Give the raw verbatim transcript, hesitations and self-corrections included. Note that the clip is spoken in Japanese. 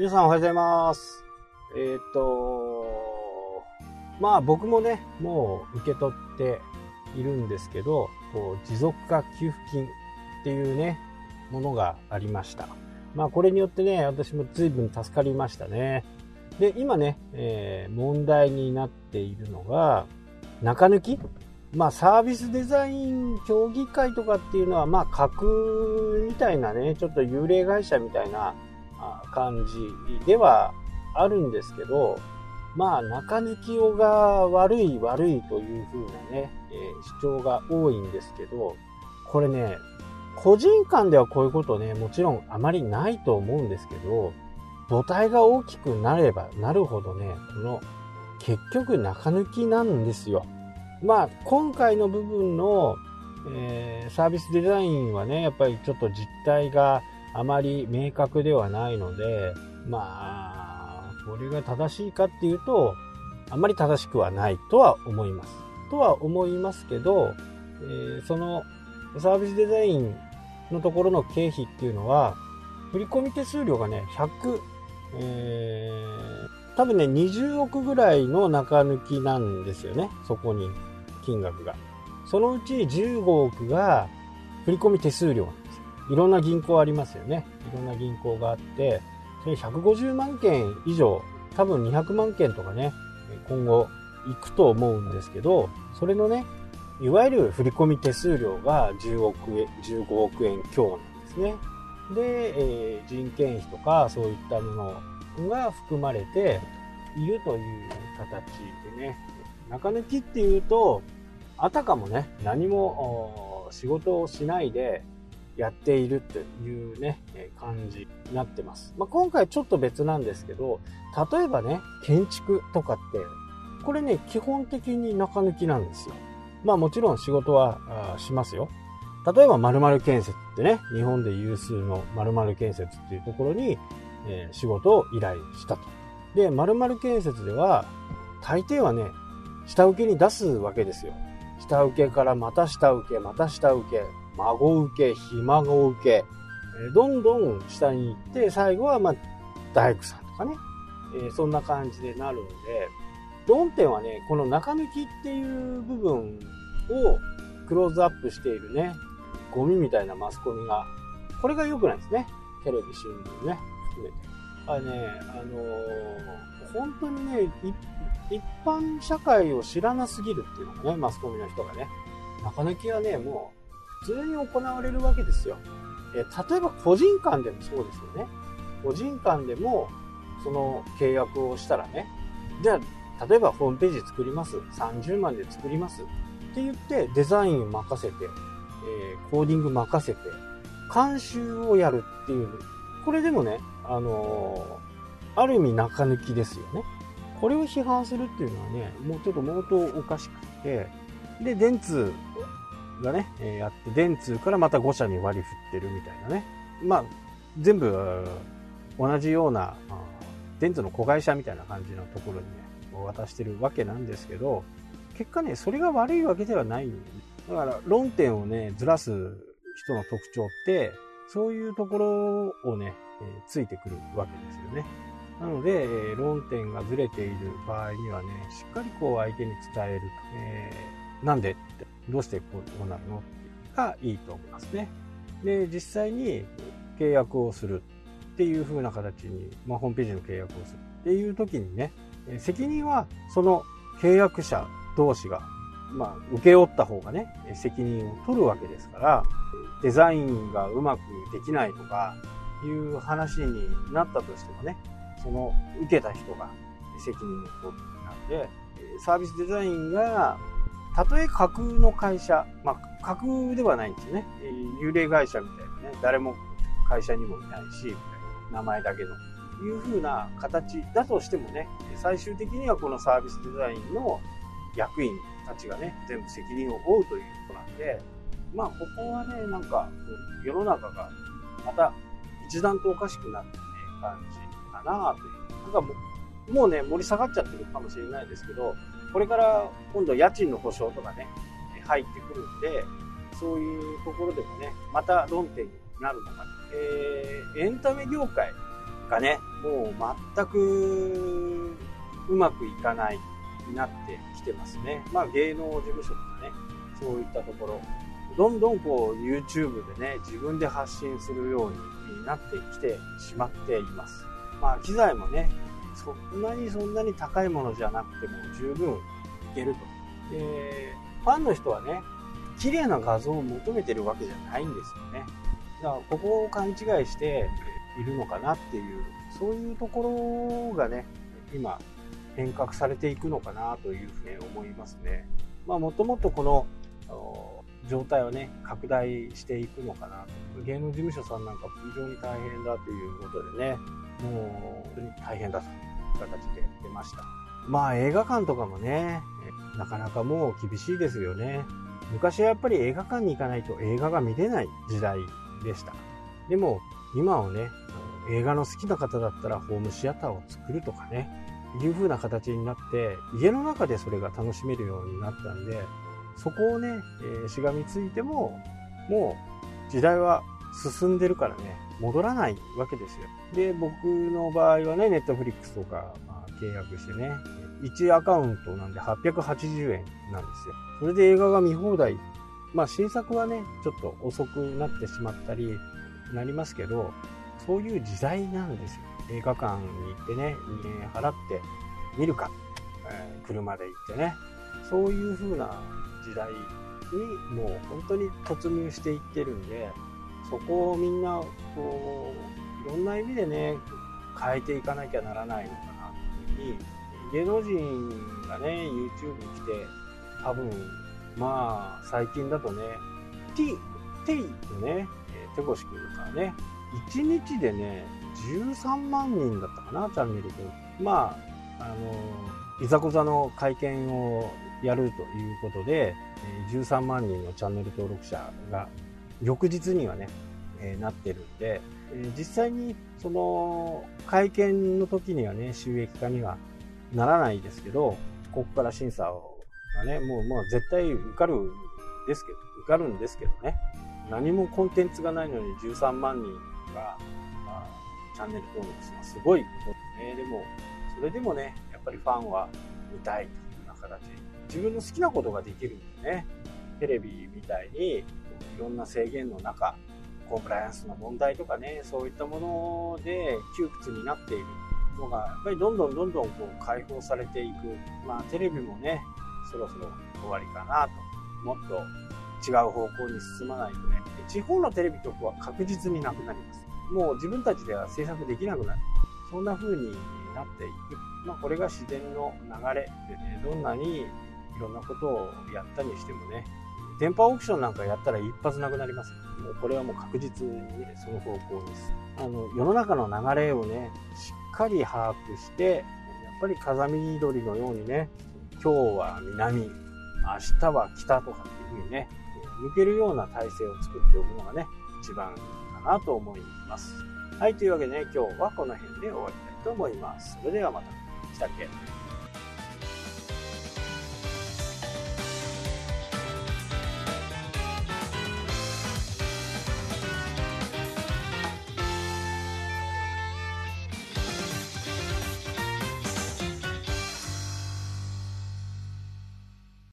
皆さんおはようございます。えっと、まあ僕もね、もう受け取っているんですけど、こう持続化給付金っていうね、ものがありました。まあこれによってね、私も随分助かりましたね。で、今ね、えー、問題になっているのが、中抜き?まあサービスデザイン協議会とかっていうのは、まあ架空みたいなね、ちょっと幽霊会社みたいな、感じではあるんですけど、まあ中抜きをが悪い悪いという風なね、えー、主張が多いんですけど、これね、個人間ではこういうことね、もちろんあまりないと思うんですけど、母体が大きくなればなるほどね、この結局中抜きなんですよ。まあ今回の部分の、えー、サービスデザインはね、やっぱりちょっと実態があまり明確ではないので、まあこれが正しいかっていうとあまり正しくはないとは思いますとは思いますけど、えー、そのサービスデザインのところの経費っていうのは振込手数料がねひゃく、えー、多分ねにじゅうおくぐらいの中抜きなんですよね。そこに金額がそのうちじゅうごおくが振込手数料なんですよ。いろんな銀行ありますよね。いろんな銀行があって、それひゃくごじゅうまんけん以上、多分にひゃくまんけんとかね、今後行くと思うんですけど、それのね、いわゆる振込手数料がじゅうおくえん、じゅうごおくえん強なんですね。で、えー、人件費とかそういったものが含まれているという形でね、中抜きっていうと、あたかもね、何も仕事をしないで、やっているというね、感じになってます。まあ、今回ちょっと別なんですけど、例えばね、建築とかって、これね、基本的に中抜きなんですよ。まあもちろん仕事はしますよ。例えば〇〇建設ってね、日本で有数の〇〇建設っていうところに、えー、仕事を依頼したと。で、〇〇建設では、大抵はね、下請けに出すわけですよ。下請けからまた下請け、また下請け。孫受け、ひ孫受け、どんどん下に行って、最後はまあ大工さんとかね、えー、そんな感じでなるので、論点はね、この中抜きっていう部分をクローズアップしているね、ゴミみたいなマスコミが、これが良くないですね。テレビ、新聞ね、含めて。あね、あのー、本当にね、一般社会を知らなすぎるっていうのがね、マスコミの人がね、中抜きはね、もう、普通に行われるわけですよ。え例えば個人間でもそうですよね。個人間でもその契約をしたらね、じゃあ例えばホームページ作ります、さんじゅうまんで作りますって言って、デザイン任せて、えー、コーディング任せて監修をやるっていう、これでもね、あのー、ある意味中抜きですよね。これを批判するっていうのはね、もうちょっと妄頭おかしくて、で電通がね、やって電通からまたご社に割り振ってるみたいなね、まあ全部同じような電通の子会社みたいな感じのところにね渡してるわけなんですけど、結果ねそれが悪いわけではないんで、だから論点をねずらす人の特徴ってそういうところをねついてくるわけですよね。なので論点がずれている場合にはね、しっかりこう相手に伝える、えー、なんでってどうしてこうなるのがいいと思いますね。で、実際に契約をするっていう風な形に、まあ、ホームページの契約をするっていう時にね、責任はその契約者同士が、まあ、請け負った方がね、責任を取るわけですから、デザインがうまくできないとかいう話になったとしてもね、その受けた人が責任を取るなんで、サービスデザインがたとえ架空の会社、まあ、架空ではないんですよね。幽霊会社みたいなね、誰も会社にもいないし、名前だけの、いう風な形だとしてもね、最終的にはこのサービスデザインの役員たちがね、全部責任を負うということなんで、まあ、ここはね、なんか、世の中がまた一段とおかしくなっている感じかなという。なんかもう、もうね、盛り下がっちゃってるかもしれないですけど、これから今度家賃の保証とかね、入ってくるんで、そういうところでもね、また論点になるのかな。えー、エンタメ業界がね、もう全くうまくいかないになってきてますね。まあ芸能事務所とかね、そういったところ、どんどんこう YouTube でね、自分で発信するようになってきてしまっています。まあ機材もね、そんなにそんなに高いものじゃなくても十分いけると。で、ファンの人はね、綺麗な画像を求めてるわけじゃないんですよね。だからここを勘違いしているのかなっていう、そういうところがね、今変革されていくのかなというふうに思いますね。まあもともとこの状態をね、拡大していくのかなと。芸能事務所さんなんか非常に大変だということでね、もう本当に大変だという形で出ました。まあ映画館とかもね、なかなかもう厳しいですよね。昔はやっぱり映画館に行かないと映画が見れない時代でした。でも今はね、映画の好きな方だったらホームシアターを作るとかね、いう風な形になって、家の中でそれが楽しめるようになったんで、そこをね、えー、しがみついても、もう時代は進んでるからね、戻らないわけですよ。で、僕の場合はね、Netflixとか、まあ、契約してね、いちアカウントなんではっぴゃくはちじゅうえんなんですよ。それで映画が見放題。まあ新作はね、ちょっと遅くなってしまったりなりますけど、そういう時代なんですよ。映画館に行ってね、にえん払って見るか、えー、車で行ってね、そういう風な時代にもう本当に突入していってるんで、そこをみんなこういろんな意味でね、変えていかなきゃならないのかなっていうふうに、芸能人がね YouTube に来て、多分まあ最近だとね、ティテイのね、手越くんからね、いちにちでねじゅうさんまんにんだったかな、チャンネル登録。まああのいざこざの会見をやるということで、じゅうさんまんにんのチャンネル登録者が翌日にはね、えー、なってるんで、実際にその会見の時にはね、収益化にはならないですけど、ここから審査がね、もうもう絶対受かるんですけど、受かるんですけどね、何もコンテンツがないのにじゅうさんまんにんが、まあ、チャンネル登録するのはすごいことね。でもそれでもね、やっぱりファンは見たいというような形、自分の好きなことができるんでね、テレビみたいにいろんな制限の中、コンプライアンスの問題とかね、そういったもので窮屈になっているのが、やっぱりどんどんどんどんこう解放されていく。まあテレビもね、そろそろ終わりかなと、もっと違う方向に進まないとね、地方のテレビ局は確実になくなります。もう自分たちでは制作できなくなる、そんな風になっていく。まあこれが自然の流れでね、どんなにいろんなことをやったにしてもね、電波オークションなんかやったら一発なくなります。もうこれはもう確実にね、その方向です。あの世の中の流れをね、しっかり把握して、やっぱり風見鳥のようにね、今日は南、明日は北とかっていう風にね、向けるような体制を作っておくのがね、一番かなと思います。はい、というわけでね、今日はこの辺で終わりたいと思います。それではまた。したっけ。